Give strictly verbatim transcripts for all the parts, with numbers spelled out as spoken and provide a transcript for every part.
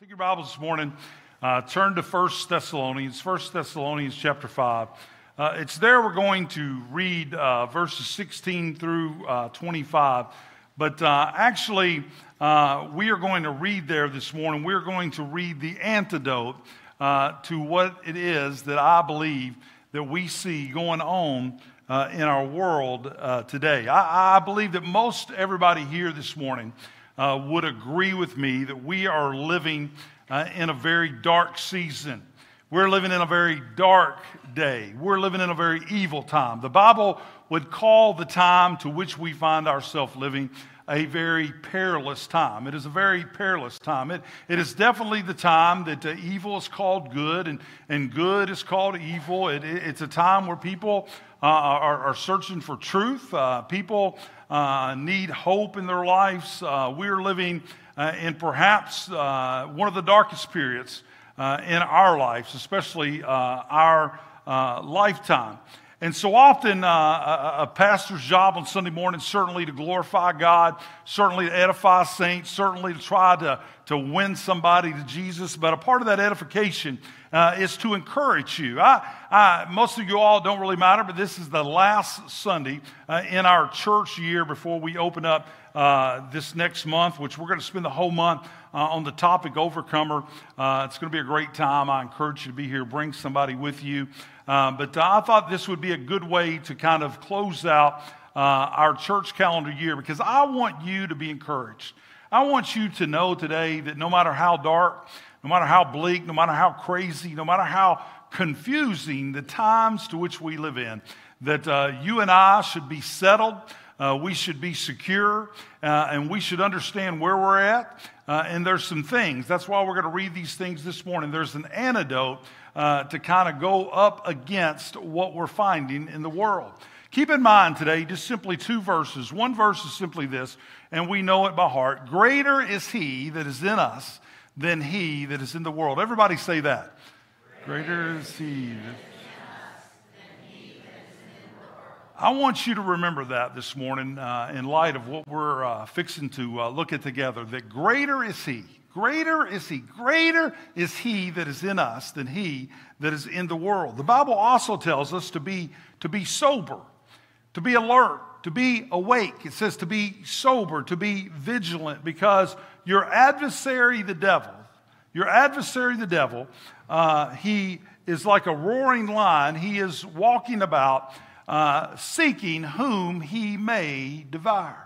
Take your Bibles this morning, uh, turn to First Thessalonians, First Thessalonians chapter five. Uh, it's there we're going to read uh, verses sixteen through uh, twenty-five, but uh, actually uh, we are going to read there this morning. We're going to read the antidote uh, to what it is that I believe that we see going on uh, in our world uh, today. I, I believe that most everybody here this morning Uh, would agree with me that we are living uh, in a very dark season. We're living in a very dark day. We're living in a very evil time. The Bible would call the time to which we find ourselves living a very perilous time. It is a very perilous time. It, it is definitely the time that uh, evil is called good and, and good is called evil. It, it, it's a time where people uh, are, are searching for truth. Uh, people... Uh, need hope in their lives. Uh, we're living uh, in perhaps uh, one of the darkest periods uh, in our lives, especially uh, our uh, lifetime. And so often uh, a, a pastor's job on Sunday morning, certainly to glorify God, certainly to edify saints, certainly to try to, to win somebody to Jesus. But a part of that edification uh, is to encourage you. I, I, most of you all don't really matter, but this is the last Sunday uh, in our church year before we open up uh, this next month, which we're going to spend the whole month uh, on the topic Overcomer. Uh, it's going to be a great time. I encourage you to be here. Bring somebody with you. Uh, but uh, I thought this would be a good way to kind of close out uh, our church calendar year, because I want you to be encouraged. I want you to know today that no matter how dark, no matter how bleak, no matter how crazy, no matter how confusing the times to which we live in, that uh, you and I should be settled, uh, we should be secure, uh, and we should understand where we're at. Uh, and there's some things. That's why we're going to read these things this morning. There's an antidote Uh, to kind of go up against what we're finding in the world. Keep in mind today just simply two verses. One verse is simply this, and we know it by heart. Greater is he that is in us than he that is in the world. Everybody say that. Greater is he that is in us than he that is in the world. I want you to remember that this morning uh, in light of what we're uh, fixing to uh, look at together, that greater is he. Greater is he. Greater is he that is in us than he that is in the world. The Bible also tells us to be, to be sober, to be alert, to be awake. It says to be sober, to be vigilant, because your adversary, the devil, your adversary, the devil, uh, he is like a roaring lion. He is walking about uh, seeking whom he may devour.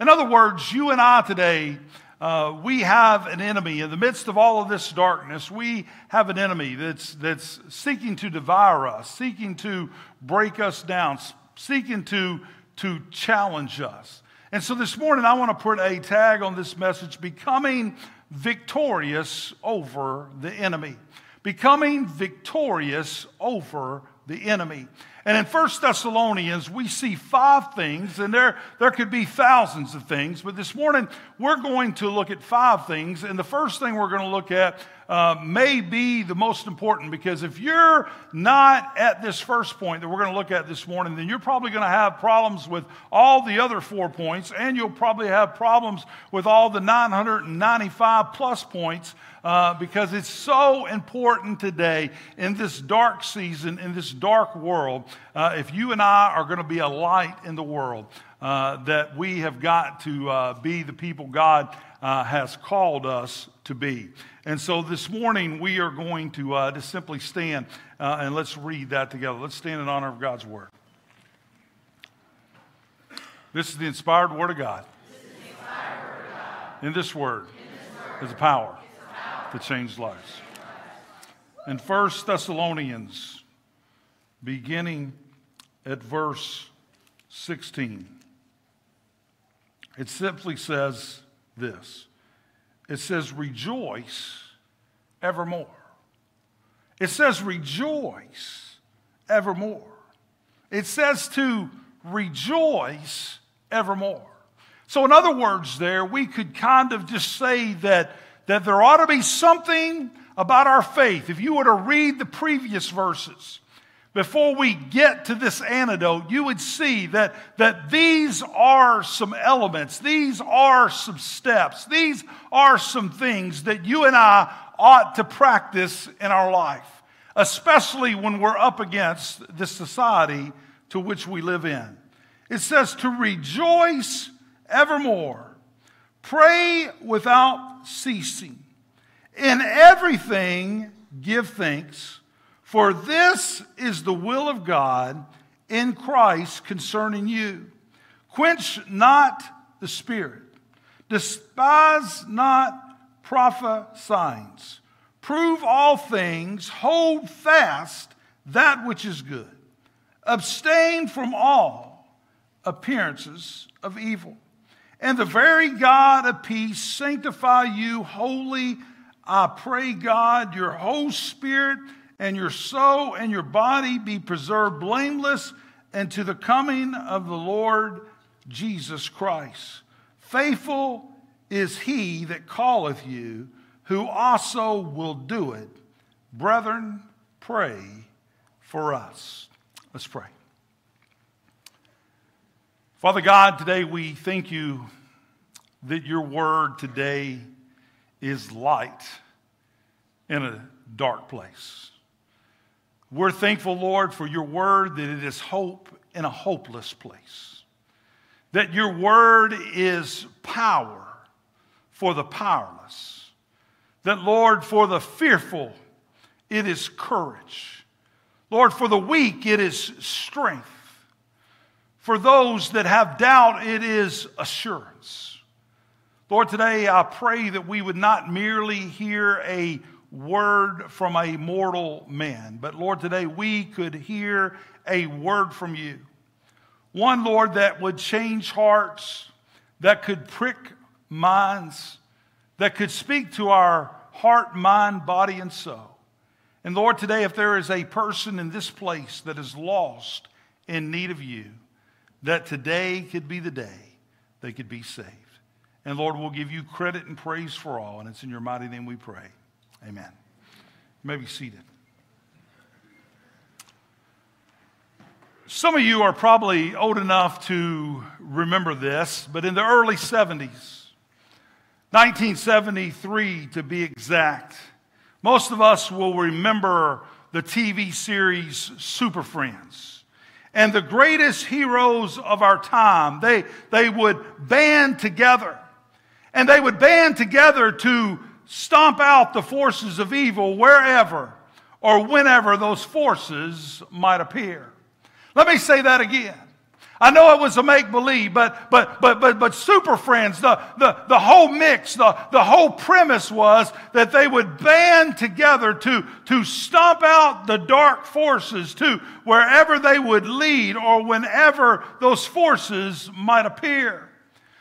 In other words, you and I today, Uh, we have an enemy. In the midst of all of this darkness, we have an enemy that's, that's seeking to devour us, seeking to break us down, seeking to, to challenge us. And so this morning, I want to put a tag on this message: becoming victorious over the enemy. Becoming victorious over the enemy. And in First Thessalonians, we see five things, and there, there could be thousands of things, but this morning we're going to look at five things, and the first thing we're going to look at uh, may be the most important, because if you're not at this first point that we're going to look at this morning, then you're probably going to have problems with all the other four points, and you'll probably have problems with all the nine hundred ninety-five plus points, uh, because it's so important today in this dark season, in this dark world. Uh, if you and I are going to be a light in the world, uh, that we have got to uh, be the people God uh, has called us to be. And so this morning we are going to uh, just simply stand uh, and let's read that together. Let's stand in honor of God's Word. This is the inspired Word of God. This is the inspired Word of God. In this Word, in this word is a power, power to change lives. In First Thessalonians, beginning at verse sixteen, it simply says this. It says, rejoice evermore. It says, rejoice evermore. It says to rejoice evermore. So in other words there, we could kind of just say that, that there ought to be something about our faith. If you were to read the previous verses, before we get to this antidote, you would see that, that these are some elements, these are some steps, these are some things that you and I ought to practice in our life, especially when we're up against this society to which we live in. It says to rejoice evermore, pray without ceasing, in everything give thanks, for this is the will of God in Christ concerning you. Quench not the spirit. Despise not prophesying. Prove all things. Hold fast that which is good. Abstain from all appearances of evil. And the very God of peace sanctify you wholly. I pray, God, your whole spirit and your soul and your body be preserved blameless unto the coming of the Lord Jesus Christ. Faithful is he that calleth you, who also will do it. Brethren, pray for us. Let's pray. Father God, today we thank you that your word today is light in a dark place. We're thankful, Lord, for your word, that it is hope in a hopeless place. That your word is power for the powerless. That, Lord, for the fearful, it is courage. Lord, for the weak, it is strength. For those that have doubt, it is assurance. Lord, today I pray that we would not merely hear a word from a mortal man, but Lord, today we could hear a word from you. One, Lord, that would change hearts, that could prick minds, that could speak to our heart, mind, body, and soul. And Lord, today, if there is a person in this place that is lost in need of you, that today could be the day they could be saved. And Lord, we'll give you credit and praise for all, and it's in your mighty name we pray. Amen. You may be seated. Some of you are probably old enough to remember this, but in the early seventies, nineteen seventy-three to be exact, most of us will remember the T V series Super Friends. And the greatest heroes of our time, they, they would band together. And they would band together to stomp out the forces of evil wherever or whenever those forces might appear. Let me say that again. I know it was a make-believe, but, but, but, but, but Super Friends, the, the, the whole mix, the, the whole premise was that they would band together to, to stomp out the dark forces to wherever they would lead or whenever those forces might appear.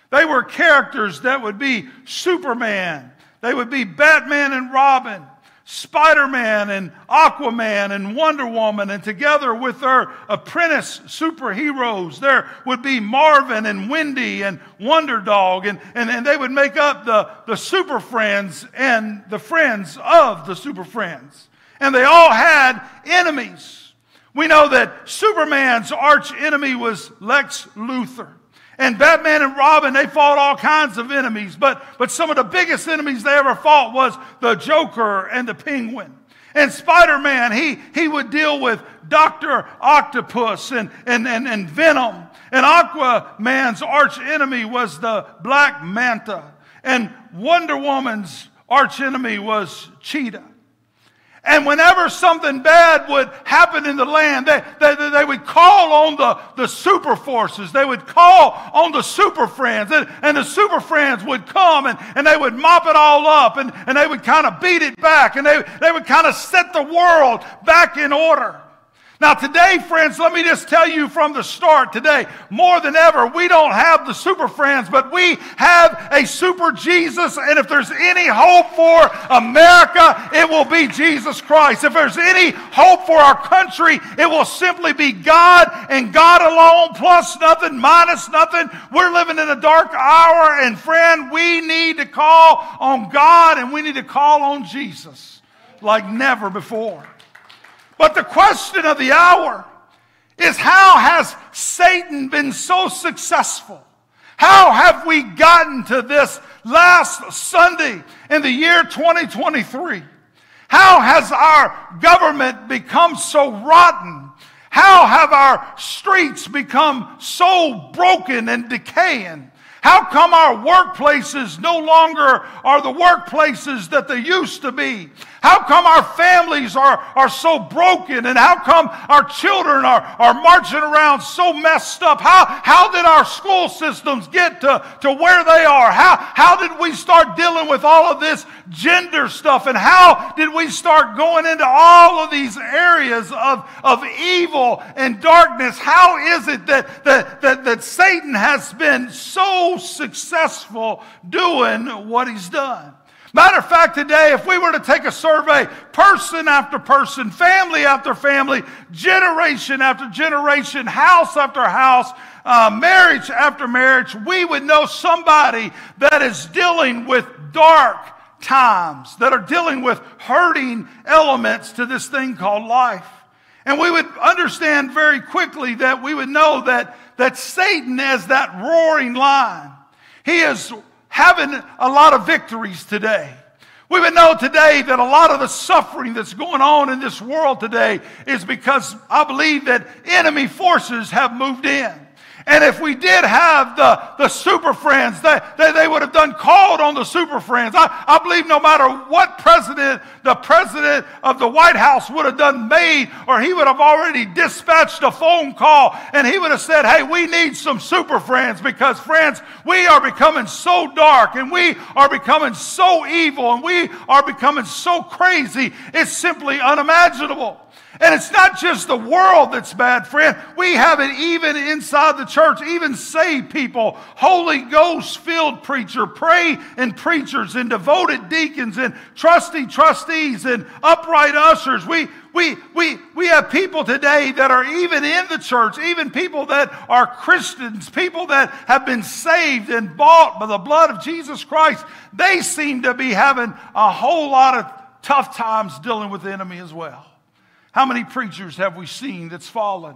They were characters that would be Superman. They would be Batman and Robin, Spider-Man and Aquaman and Wonder Woman, and together with their apprentice superheroes, there would be Marvin and Wendy and Wonder Dog, and, and, and they would make up the, the Super Friends and the friends of the Super Friends. And they all had enemies. We know that Superman's arch enemy was Lex Luthor. And Batman and Robin, they fought all kinds of enemies. But, but some of the biggest enemies they ever fought was the Joker and the Penguin. And Spider-Man, he, he would deal with Doctor Octopus and, and, and, and Venom. And Aquaman's arch enemy was the Black Manta. And Wonder Woman's arch enemy was Cheetah. And whenever something bad would happen in the land, they, they, they would call on the, the super forces. They would call on the Super Friends. And, and the Super Friends would come and, and they would mop it all up. And, and they would kind of beat it back. And they, they would kind of set the world back in order. Now today, friends, let me just tell you from the start today, more than ever, we don't have the Super Friends, but we have a Super Jesus. And if there's any hope for America, it will be Jesus Christ. If there's any hope for our country, it will simply be God and God alone, plus nothing, minus nothing. We're living in a dark hour, and friend, we need to call on God and we need to call on Jesus like never before. But the question of the hour is, how has Satan been so successful? How have we gotten to this last Sunday in the year twenty twenty-three? How has our government become so rotten? How have our streets become so broken and decaying? How come our workplaces no longer are the workplaces that they used to be? How come our families are, are so broken? And how come our children are, are marching around so messed up? How, how did our school systems get to, to where they are? How, how did we start dealing with all of this gender stuff? And how did we start going into all of these areas of, of evil and darkness? How is it that, that, that, that Satan has been so successful doing what he's done? Matter of fact, today, if we were to take a survey, person after person, family after family, generation after generation, house after house, uh, marriage after marriage, we would know somebody that is dealing with dark times, that are dealing with hurting elements to this thing called life. And we would understand very quickly that we would know that, that Satan is that roaring lion. He is having a lot of victories today. We would know today that a lot of the suffering that's going on in this world today is because I believe that enemy forces have moved in. And if we did have the, the Super Friends, they, they, they would have done called on the Super Friends. I, I believe no matter what president, the president of the White House would have done made, or he would have already dispatched a phone call, and he would have said, hey, we need some Super Friends, because, friends, we are becoming so dark, and we are becoming so evil, and we are becoming so crazy, it's simply unimaginable. And it's not just the world that's bad, friend. We have it even inside the church, even saved people, Holy Ghost-filled preacher, pray and preachers and devoted deacons and trusty trustees and upright ushers. We, we, we, we have people today that are even in the church, even people that are Christians, people that have been saved and bought by the blood of Jesus Christ. They seem to be having a whole lot of tough times dealing with the enemy as well. How many preachers have we seen that's fallen?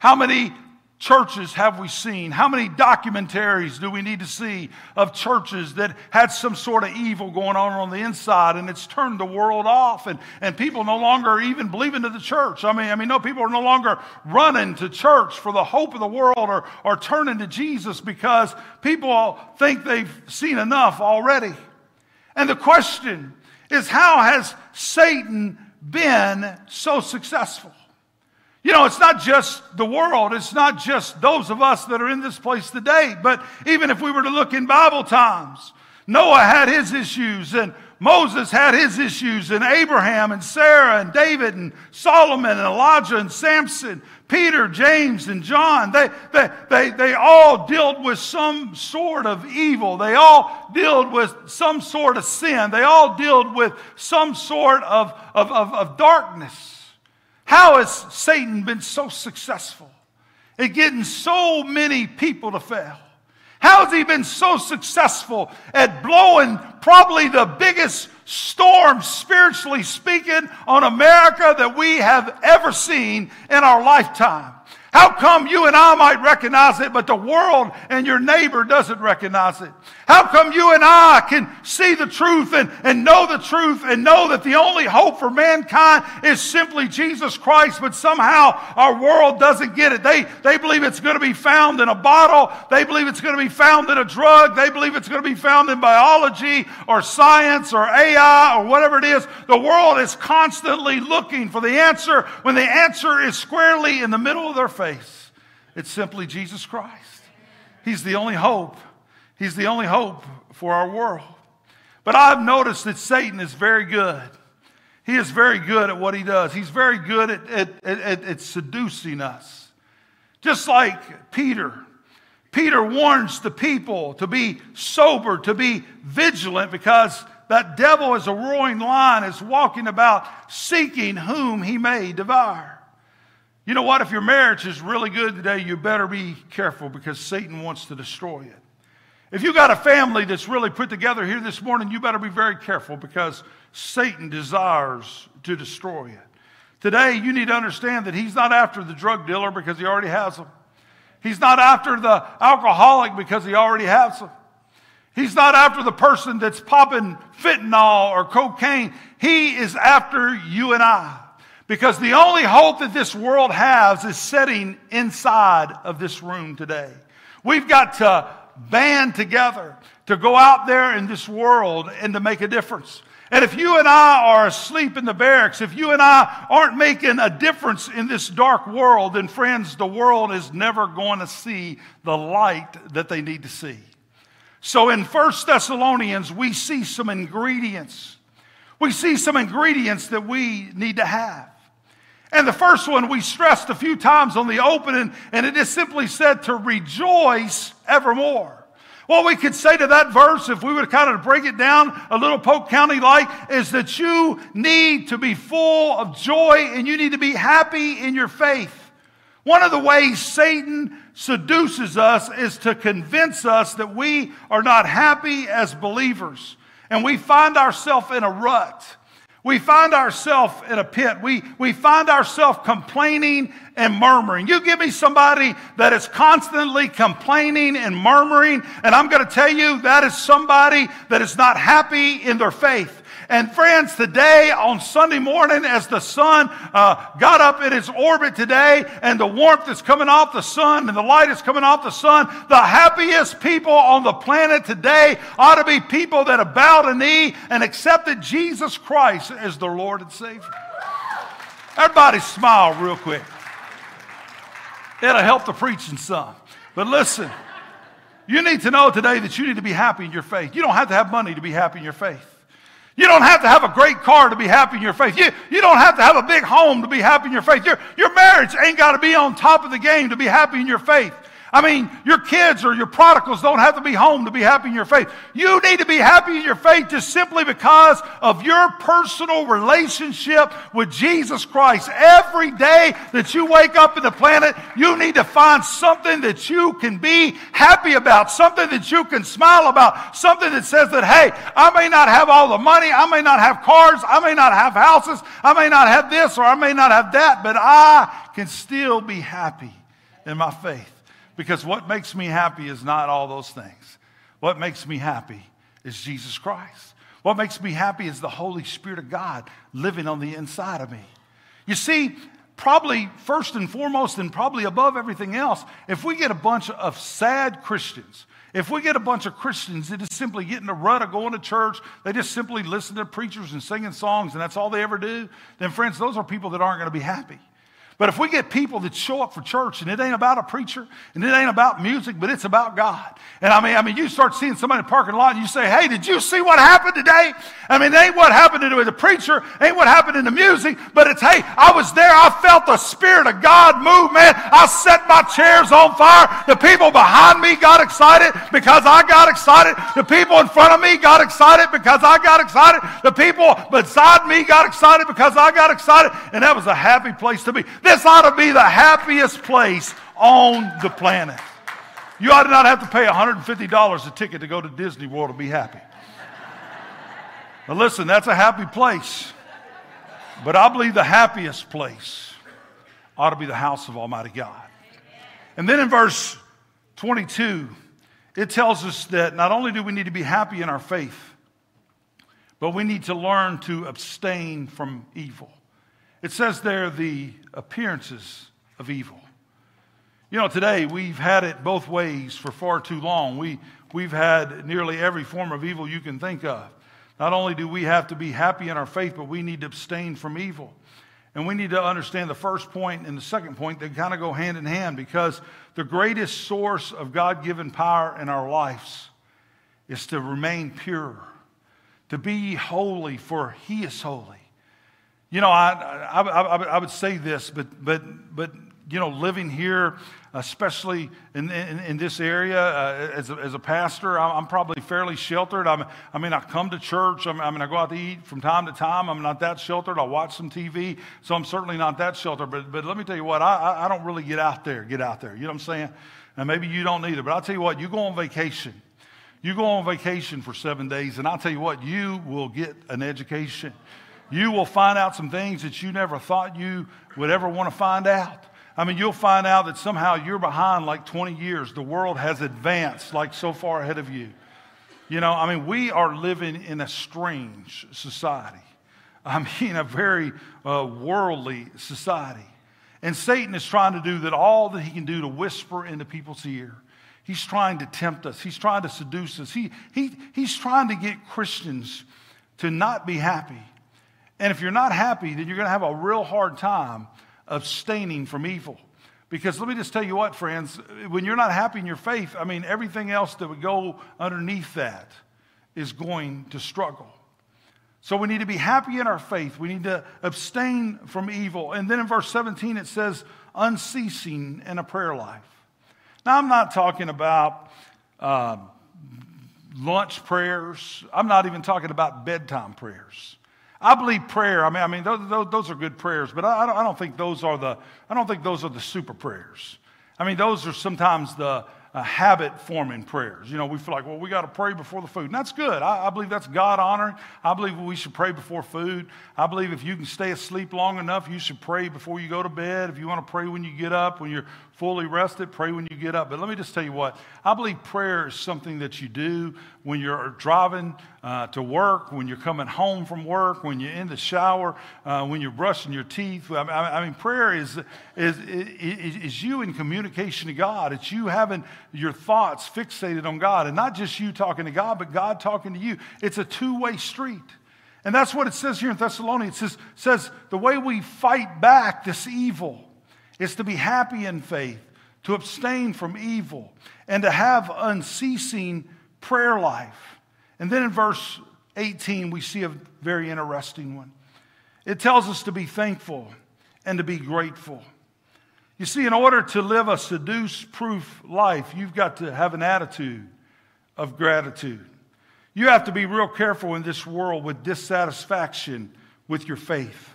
How many churches have we seen? How many documentaries do we need to see of churches that had some sort of evil going on on the inside, and it's turned the world off, and, and people no longer even believe into the church? I mean, I mean, no, people are no longer running to church for the hope of the world, or, or turning to Jesus, because people think they've seen enough already. And the question is, how has Satan been so successful? You know, it's not just the world. It's not just those of us that are in this place today. But even if we were to look in Bible times, Noah had his issues, and Moses had his issues, and Abraham and Sarah and David and Solomon and Elijah and Samson, Peter, James, and John. They, they, they, they all dealt with some sort of evil. They all dealt with some sort of sin. They all dealt with some sort of, of, of, of darkness. How has Satan been so successful at getting so many people to fail? How has he been so successful at blowing probably the biggest storm, spiritually speaking, on America that we have ever seen in our lifetime? How come you and I might recognize it, but the world and your neighbor doesn't recognize it? How come you and I can see the truth and, and know the truth and know that the only hope for mankind is simply Jesus Christ, but somehow our world doesn't get it? They, they believe it's going to be found in a bottle. They believe it's going to be found in a drug. They believe it's going to be found in biology or science or A I or whatever it is. The world is constantly looking for the answer when the answer is squarely in the middle of their face. Face. It's simply Jesus Christ. He's the only hope. He's the only hope for our world. But I've noticed that Satan is very good. He is very good at what he does. He's very good at, at, at, at seducing us. Just like Peter. Peter warns the people to be sober, to be vigilant, because that devil is a roaring lion, is walking about seeking whom he may devour. You know what? If your marriage is really good today, you better be careful, because Satan wants to destroy it. If you got a family that's really put together here this morning, you better be very careful, because Satan desires to destroy it. Today, you need to understand that he's not after the drug dealer because he already has them. He's not after the alcoholic because he already has them. He's not after the person that's popping fentanyl or cocaine. He is after you and I. Because the only hope that this world has is sitting inside of this room today. We've got to band together to go out there in this world and to make a difference. And if you and I are asleep in the barracks, if you and I aren't making a difference in this dark world, then friends, the world is never going to see the light that they need to see. So in First Thessalonians, we see some ingredients. We see some ingredients that we need to have. And the first one we stressed a few times on the opening, and it is simply said to rejoice evermore. What we could say to that verse, if we would kind of break it down a little Polk County-like, is that you need to be full of joy and you need to be happy in your faith. One of the ways Satan seduces us is to convince us that we are not happy as believers. And we find ourselves in a rut. We find ourselves in a pit. We, we find ourselves complaining and murmuring. You give me somebody that is constantly complaining and murmuring, and I'm going to tell you that is somebody that is not happy in their faith. And friends, today on Sunday morning as the sun uh, got up in its orbit today, and the warmth is coming off the sun and the light is coming off the sun, the happiest people on the planet today ought to be people that have bowed a knee and accepted Jesus Christ as their Lord and Savior. Everybody smile real quick. It'll help the preaching some. But listen, you need to know today that you need to be happy in your faith. You don't have to have money to be happy in your faith. You don't have to have a great car to be happy in your faith. You, you don't have to have a big home to be happy in your faith. Your, your marriage ain't got to be on top of the game to be happy in your faith. I mean, your kids or your prodigals don't have to be home to be happy in your faith. You need to be happy in your faith just simply because of your personal relationship with Jesus Christ. Every day that you wake up in the planet, you need to find something that you can be happy about, something that you can smile about, something that says that, hey, I may not have all the money, I may not have cars, I may not have houses, I may not have this or I may not have that, but I can still be happy in my faith. Because what makes me happy is not all those things. What makes me happy is Jesus Christ. What makes me happy is the Holy Spirit of God living on the inside of me. You see, probably first and foremost and probably above everything else, if we get a bunch of sad Christians, if we get a bunch of Christians that just simply get in a rut of going to church, they just simply listen to preachers and singing songs and that's all they ever do, then friends, those are people that aren't going to be happy. But if we get people that show up for church and it ain't about a preacher and it ain't about music, but it's about God. And I mean, I mean, you start seeing somebody in the parking lot and you say, hey, did you see what happened today? I mean, it ain't what happened to the preacher, ain't what happened in the music, but it's, hey, I was there. I felt the Spirit of God move, man. I set my chairs on fire. The people behind me got excited because I got excited. The people in front of me got excited because I got excited. The people beside me got excited because I got excited. And that was a happy place to be. This ought to be the happiest place on the planet. You ought to not have to pay one hundred fifty dollars a ticket to go to Disney World to be happy. Now listen, that's a happy place. But I believe the happiest place ought to be the house of Almighty God. And then in verse twenty-two, it tells us that not only do we need to be happy in our faith, but we need to learn to abstain from evil. It says there the appearances of evil. You know, today we've had it both ways for far too long. We, we've had nearly every form of evil you can think of. Not only do we have to be happy in our faith, but we need to abstain from evil. And we need to understand the first point and the second point. They kind of go hand in hand because the greatest source of God-given power in our lives is to remain pure, to be holy, for He is holy. You know, I, I, I, I would say this, but, but, but you know, living here, especially in, in, in this area, uh, as, a, as a pastor, I'm probably fairly sheltered. I'm, I mean, I come to church. I'm, I mean, I go out to eat from time to time. I'm not that sheltered. I watch some T V, so I'm certainly not that sheltered. But, but let me tell you what, I, I don't really get out there, get out there. You know what I'm saying? And maybe you don't either, but I'll tell you what, you go on vacation. You go on vacation for seven days, and I'll tell you what, you will get an education. You will find out some things that you never thought you would ever want to find out. I mean, you'll find out that somehow you're behind like twenty years. The world has advanced like so far ahead of you. You know, I mean, we are living in a strange society. I mean, a very uh, worldly society. And Satan is trying to do that all that he can do to whisper into people's ear. He's trying to tempt us. He's trying to seduce us. He, he, he's trying to get Christians to not be happy. And if you're not happy, then you're going to have a real hard time abstaining from evil. Because let me just tell you what, friends, when you're not happy in your faith, I mean, everything else that would go underneath that is going to struggle. So we need to be happy in our faith. We need to abstain from evil. And then in verse seventeen, it says, unceasing in a prayer life. Now, I'm not talking about uh, lunch prayers. I'm not even talking about bedtime prayers. I believe prayer. I mean, I mean, those, those, those are good prayers, but I, I, don't, I don't think those are the. I don't think those are the super prayers. I mean, those are sometimes the uh, habit-forming prayers. You know, we feel like, well, we got to pray before the food, and that's good. I, I believe that's God-honoring. I believe we should pray before food. I believe if you can stay asleep long enough, you should pray before you go to bed. If you want to pray when you get up, when you're fully rested, pray when you get up. But let me just tell you what. I believe prayer is something that you do when you're driving Uh, to work, when you're coming home from work, when you're in the shower, uh, when you're brushing your teeth. I mean, I mean prayer is, is, is, is you in communication to God. It's you having your thoughts fixated on God, and not just you talking to God, but God talking to you. It's a two-way street. And that's what it says here in Thessalonians. It says, says the way we fight back this evil is to be happy in faith, to abstain from evil, and to have unceasing prayer life. And then in verse eighteen, we see a very interesting one. It tells us to be thankful and to be grateful. You see, in order to live a seduce-proof life, you've got to have an attitude of gratitude. You have to be real careful in this world with dissatisfaction with your faith.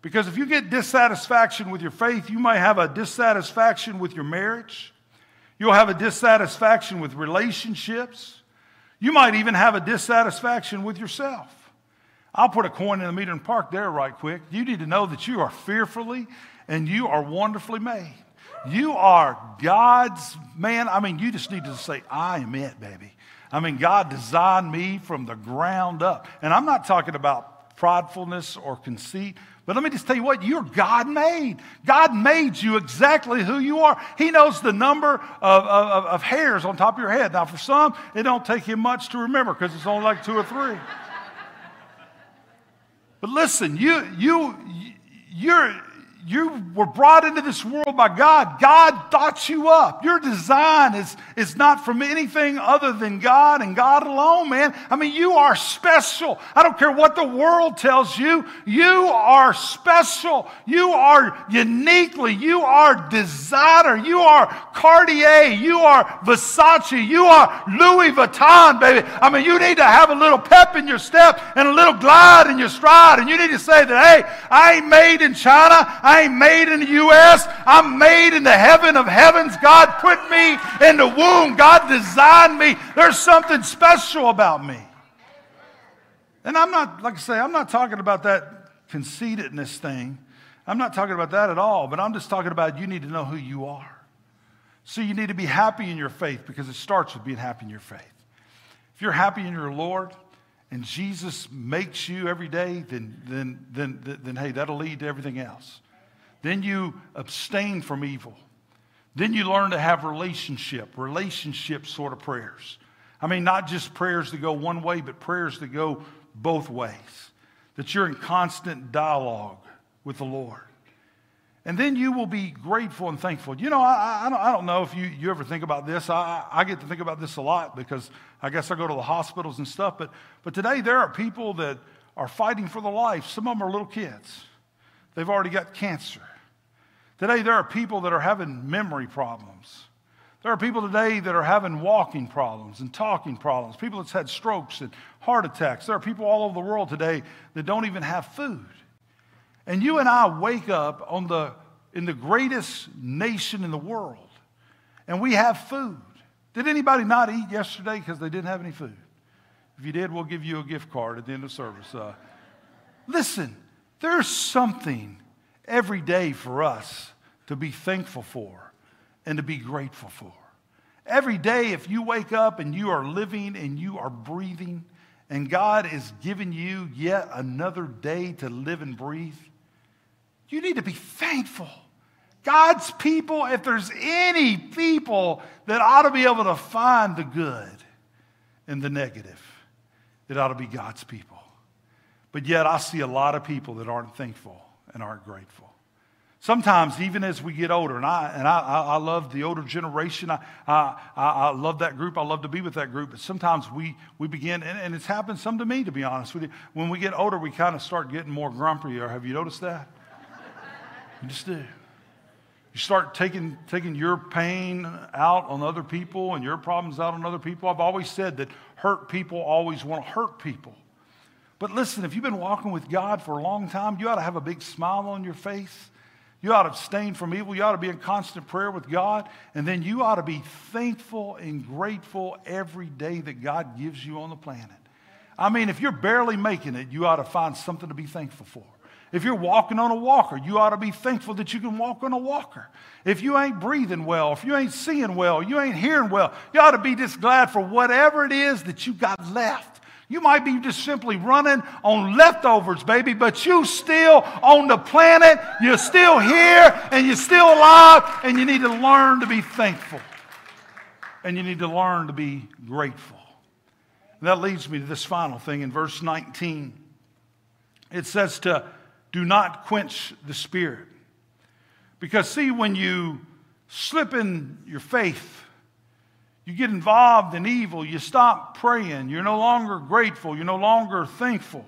Because if you get dissatisfaction with your faith, you might have a dissatisfaction with your marriage. You'll have a dissatisfaction with relationships. You might even have a dissatisfaction with yourself. I'll put a coin in the meter and park there right quick. You need to know that you are fearfully and you are wonderfully made. You are God's man. I mean, you just need to say, I am it, baby. I mean, God designed me from the ground up. And I'm not talking about pridefulness or conceit. But let me just tell you what, you're God-made. God made you exactly who you are. He knows the number of, of, of hairs on top of your head. Now, for some, it don't take him much to remember because it's only like two or three. But listen, you, you, you're, you were brought into this world by God. God thought you up. Your design is, is not from anything other than God and God alone, man. I mean, you are special. I don't care what the world tells you. You are special. You are uniquely. You are designer. You are Cartier. You are Versace. You are Louis Vuitton, baby. I mean, you need to have a little pep in your step and a little glide in your stride. And you need to say that, hey, I ain't made in China. I I ain't made in the U S I'm made in the heaven of heavens. God put me in the womb. God designed me. There's something special about me. And I'm not, like I say, I'm not talking about that conceitedness thing. I'm not talking about that at all, but I'm just talking about you need to know who you are. So you need to be happy in your faith because it starts with being happy in your faith. If you're happy in your Lord, and Jesus makes you every day, then, then, then, then, then hey, that'll lead to everything else. Then you abstain from evil. Then you learn to have relationship, relationship sort of prayers. I mean, not just prayers that go one way, but prayers that go both ways. That you're in constant dialogue with the Lord. And then you will be grateful and thankful. You know, I, I, don't, I don't know if you, you ever think about this. I, I get to think about this a lot because I guess I go to the hospitals and stuff. But, but today there are people that are fighting for their life. Some of them are little kids. They've already got cancer. Today there are people that are having memory problems. There are people today that are having walking problems and talking problems. People that's had strokes and heart attacks. There are people all over the world today that don't even have food. And you and I wake up on the, in the greatest nation in the world, and we have food. Did anybody not eat yesterday because they didn't have any food? If you did, we'll give you a gift card at the end of service. Uh, Listen, there's something every day for us to be thankful for and to be grateful for. Every day, if you wake up and you are living and you are breathing, and God is giving you yet another day to live and breathe, you need to be thankful. God's people, if there's any people that ought to be able to find the good and the negative, it ought to be God's people. But yet I see a lot of people that aren't thankful and aren't grateful. Sometimes, even as we get older, and I and I, I love the older generation. I, I I love that group. I love to be with that group. But sometimes we we begin, and, and it's happened some to me, to be honest with you. When we get older, we kind of start getting more grumpy. Or have you noticed that? You just do. You start taking taking your pain out on other people and your problems out on other people. I've always said that hurt people always want to hurt people. But listen, if you've been walking with God for a long time, you ought to have a big smile on your face. You ought to abstain from evil. You ought to be in constant prayer with God. And then you ought to be thankful and grateful every day that God gives you on the planet. I mean, if you're barely making it, you ought to find something to be thankful for. If you're walking on a walker, you ought to be thankful that you can walk on a walker. If you ain't breathing well, if you ain't seeing well, you ain't hearing well, you ought to be just glad for whatever it is that you got left. You might be just simply running on leftovers, baby, but you still on the planet, you're still here, and you're still alive, and you need to learn to be thankful. And you need to learn to be grateful. And that leads me to this final thing in verse nineteen. It says to do not quench the spirit. Because see, when you slip in your faith, you get involved in evil. You stop praying. You're no longer grateful. You're no longer thankful.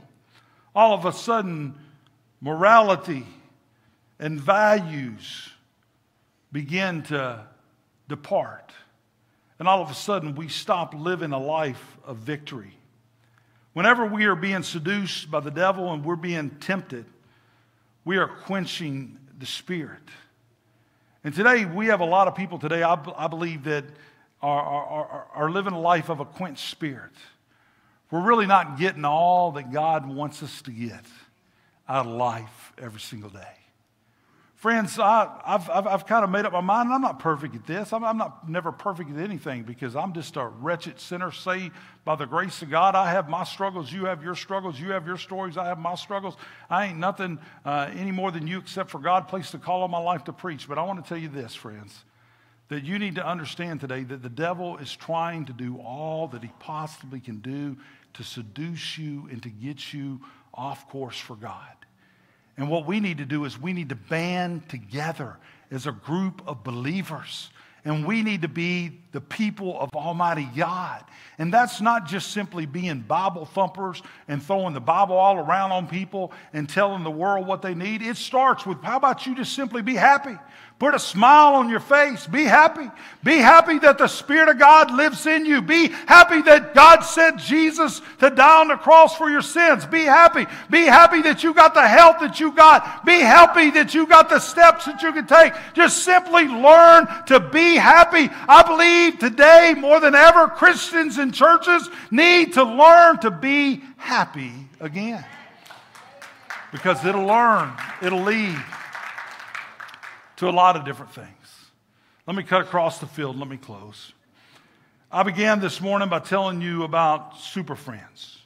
All of a sudden, morality and values begin to depart. And all of a sudden, we stop living a life of victory. Whenever we are being seduced by the devil and we're being tempted, we are quenching the spirit. And today, we have a lot of people today, I, I believe, that Are, are, are living a life of a quenched spirit. We're really not getting all that God wants us to get out of life every single day. Friends, I, I've, I've, I've kind of made up my mind. I'm not perfect at this. I'm, I'm not never perfect at anything because I'm just a wretched sinner saved by the grace of God. I have my struggles. You have your struggles. You have your stories. I have my struggles. I ain't nothing uh, any more than you except for God placed the call on my life to preach. But I want to tell you this, friends, that you need to understand today that the devil is trying to do all that he possibly can do to seduce you and to get you off course for God. And what we need to do is we need to band together as a group of believers. And we need to be the people of Almighty God. And that's not just simply being Bible thumpers and throwing the Bible all around on people and telling the world what they need. It starts with, how about you just simply be happy? Put a smile on your face. Be happy. Be happy that the Spirit of God lives in you. Be happy that God sent Jesus to die on the cross for your sins. Be happy. Be happy that you got the health that you got. Be happy that you got the steps that you can take. Just simply learn to be happy. I believe today, more than ever, Christians and churches need to learn to be happy again. Because it'll learn. It'll lead to a lot of different things. Let me cut across the field. Let me close. I began this morning by telling you about Super Friends,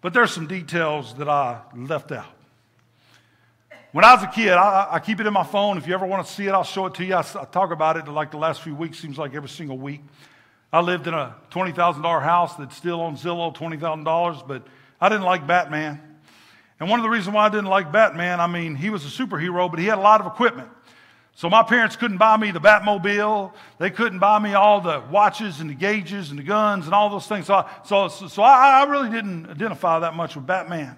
but there's some details that I left out. When I was a kid, I, I keep it in my phone. If you ever want to see it, I'll show it to you. I, I talk about it like the last few weeks, seems like every single week. I lived in a twenty thousand dollar house that's still on Zillow, twenty thousand dollars, but I didn't like Batman. And one of the reasons why I didn't like Batman, I mean, he was a superhero, but he had a lot of equipment. So my parents couldn't buy me the Batmobile. They couldn't buy me all the watches and the gauges and the guns and all those things. So I, so, so I, I really didn't identify that much with Batman.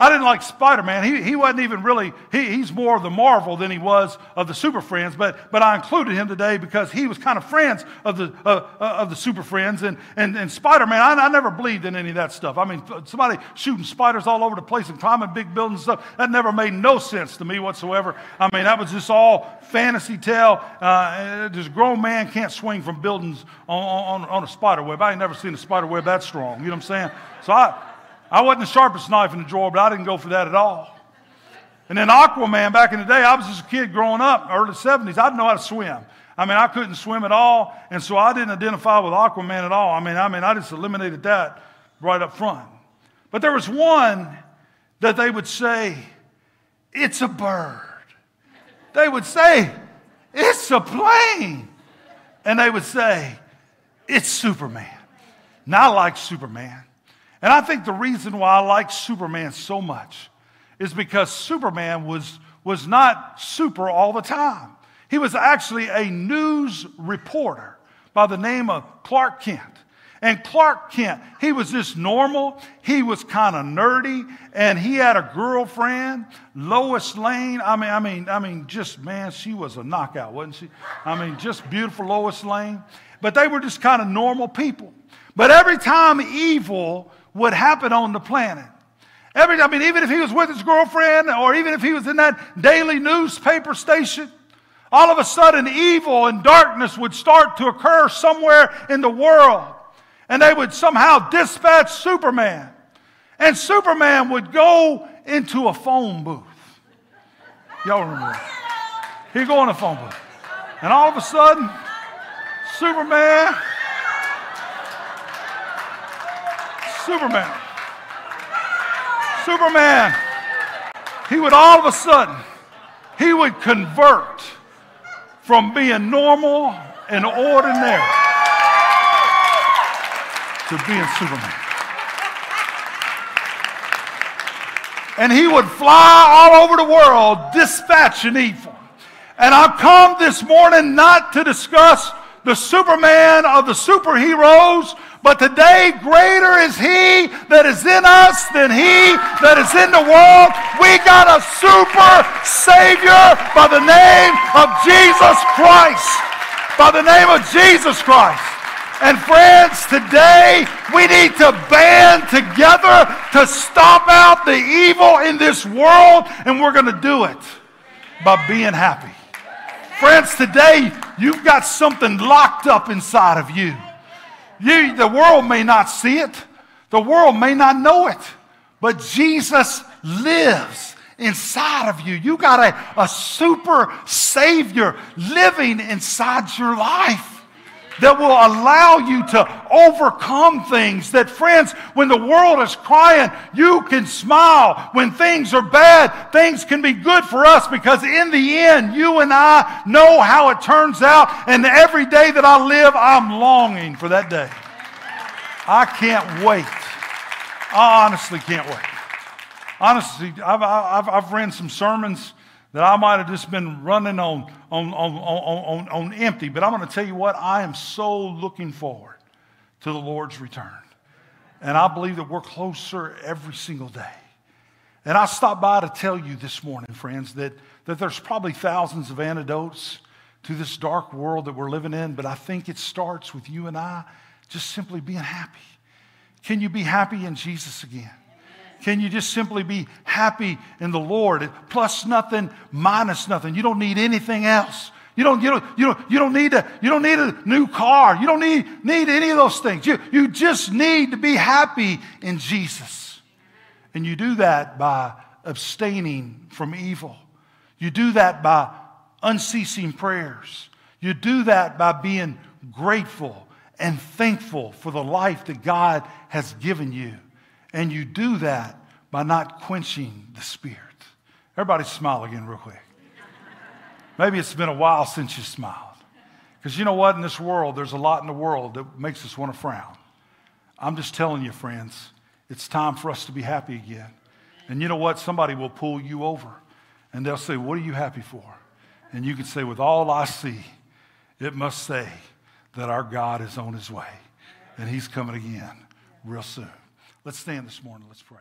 I didn't like Spider-Man. He, he wasn't even really, he, he's more of the Marvel than he was of the Super Friends. But, but I included him today because he was kind of friends of the, uh, of the Super Friends. And, and, and Spider-Man, I, I never believed in any of that stuff. I mean, somebody shooting spiders all over the place and climbing big buildings and stuff, that never made no sense to me whatsoever. I mean, that was just all fantasy tale. Uh, this grown man can't swing from buildings on, on, on a spider web. I ain't never seen a spider web that strong. You know what I'm saying? So I... I wasn't the sharpest knife in the drawer, but I didn't go for that at all. And then Aquaman, back in the day, I was just a kid growing up, early seventies. I didn't know how to swim. I mean, I couldn't swim at all, and so I didn't identify with Aquaman at all. I mean, I mean, I just eliminated that right up front. But there was one that they would say, it's a bird. They would say, it's a plane. And they would say, it's Superman. And I like Superman. And I think the reason why I like Superman so much is because Superman was, was not super all the time. He was actually a news reporter by the name of Clark Kent. And Clark Kent, he was just normal. He was kind of nerdy, and he had a girlfriend, Lois Lane. I mean, I mean, I mean, just man, she was a knockout, wasn't she? I mean, just beautiful Lois Lane. But they were just kind of normal people. But every time evil would happen on the planet, every I mean, even if he was with his girlfriend, or even if he was in that daily newspaper station, all of a sudden, evil and darkness would start to occur somewhere in the world. And they would somehow dispatch Superman. And Superman would go into a phone booth. Y'all remember that? He'd go in a phone booth. And all of a sudden, Superman, Superman, Superman, he would all of a sudden, he would convert from being normal and ordinary to being Superman. And he would fly all over the world dispatching evil. And I've come this morning not to discuss the Superman of the superheroes, but today greater is he that is in us than he that is in the world. We got a super Savior by the name of Jesus Christ. By the name of Jesus Christ. And friends, today we need to band together to stop out the evil in this world, and we're going to do it by being happy. Friends, today you've got something locked up inside of you. You, the world may not see it. The world may not know it. But Jesus lives inside of you. You got a, a super Savior living inside your life that will allow you to overcome things. That, friends, when the world is crying, you can smile. When things are bad, things can be good for us, because in the end, you and I know how it turns out, and every day that I live, I'm longing for that day. I can't wait. I honestly can't wait. Honestly, I've, I've, I've read some sermons that I might have just been running on, on, on, on, on, on empty. But I'm going to tell you what, I am so looking forward to the Lord's return. And I believe that we're closer every single day. And I stopped by to tell you this morning, friends, that, that there's probably thousands of antidotes to this dark world that we're living in, but I think it starts with you and I just simply being happy. Can you be happy in Jesus again? Can you just simply be happy in the Lord? Plus nothing, minus nothing. You don't need anything else. You don't, you don't, you don't, you don't need a, you don't need a new car. You don't need, need any of those things. You, you just need to be happy in Jesus. And you do that by abstaining from evil. You do that by unceasing prayers. You do that by being grateful and thankful for the life that God has given you. And you do that by not quenching the Spirit. Everybody smile again real quick. Maybe it's been a while since you smiled. Because you know what? In this world, there's a lot in the world that makes us want to frown. I'm just telling you, friends, it's time for us to be happy again. And you know what? Somebody will pull you over, and they'll say, what are you happy for? And you can say, with all I see, it must say that our God is on his way, and he's coming again real soon. Let's stand this morning. Let's pray.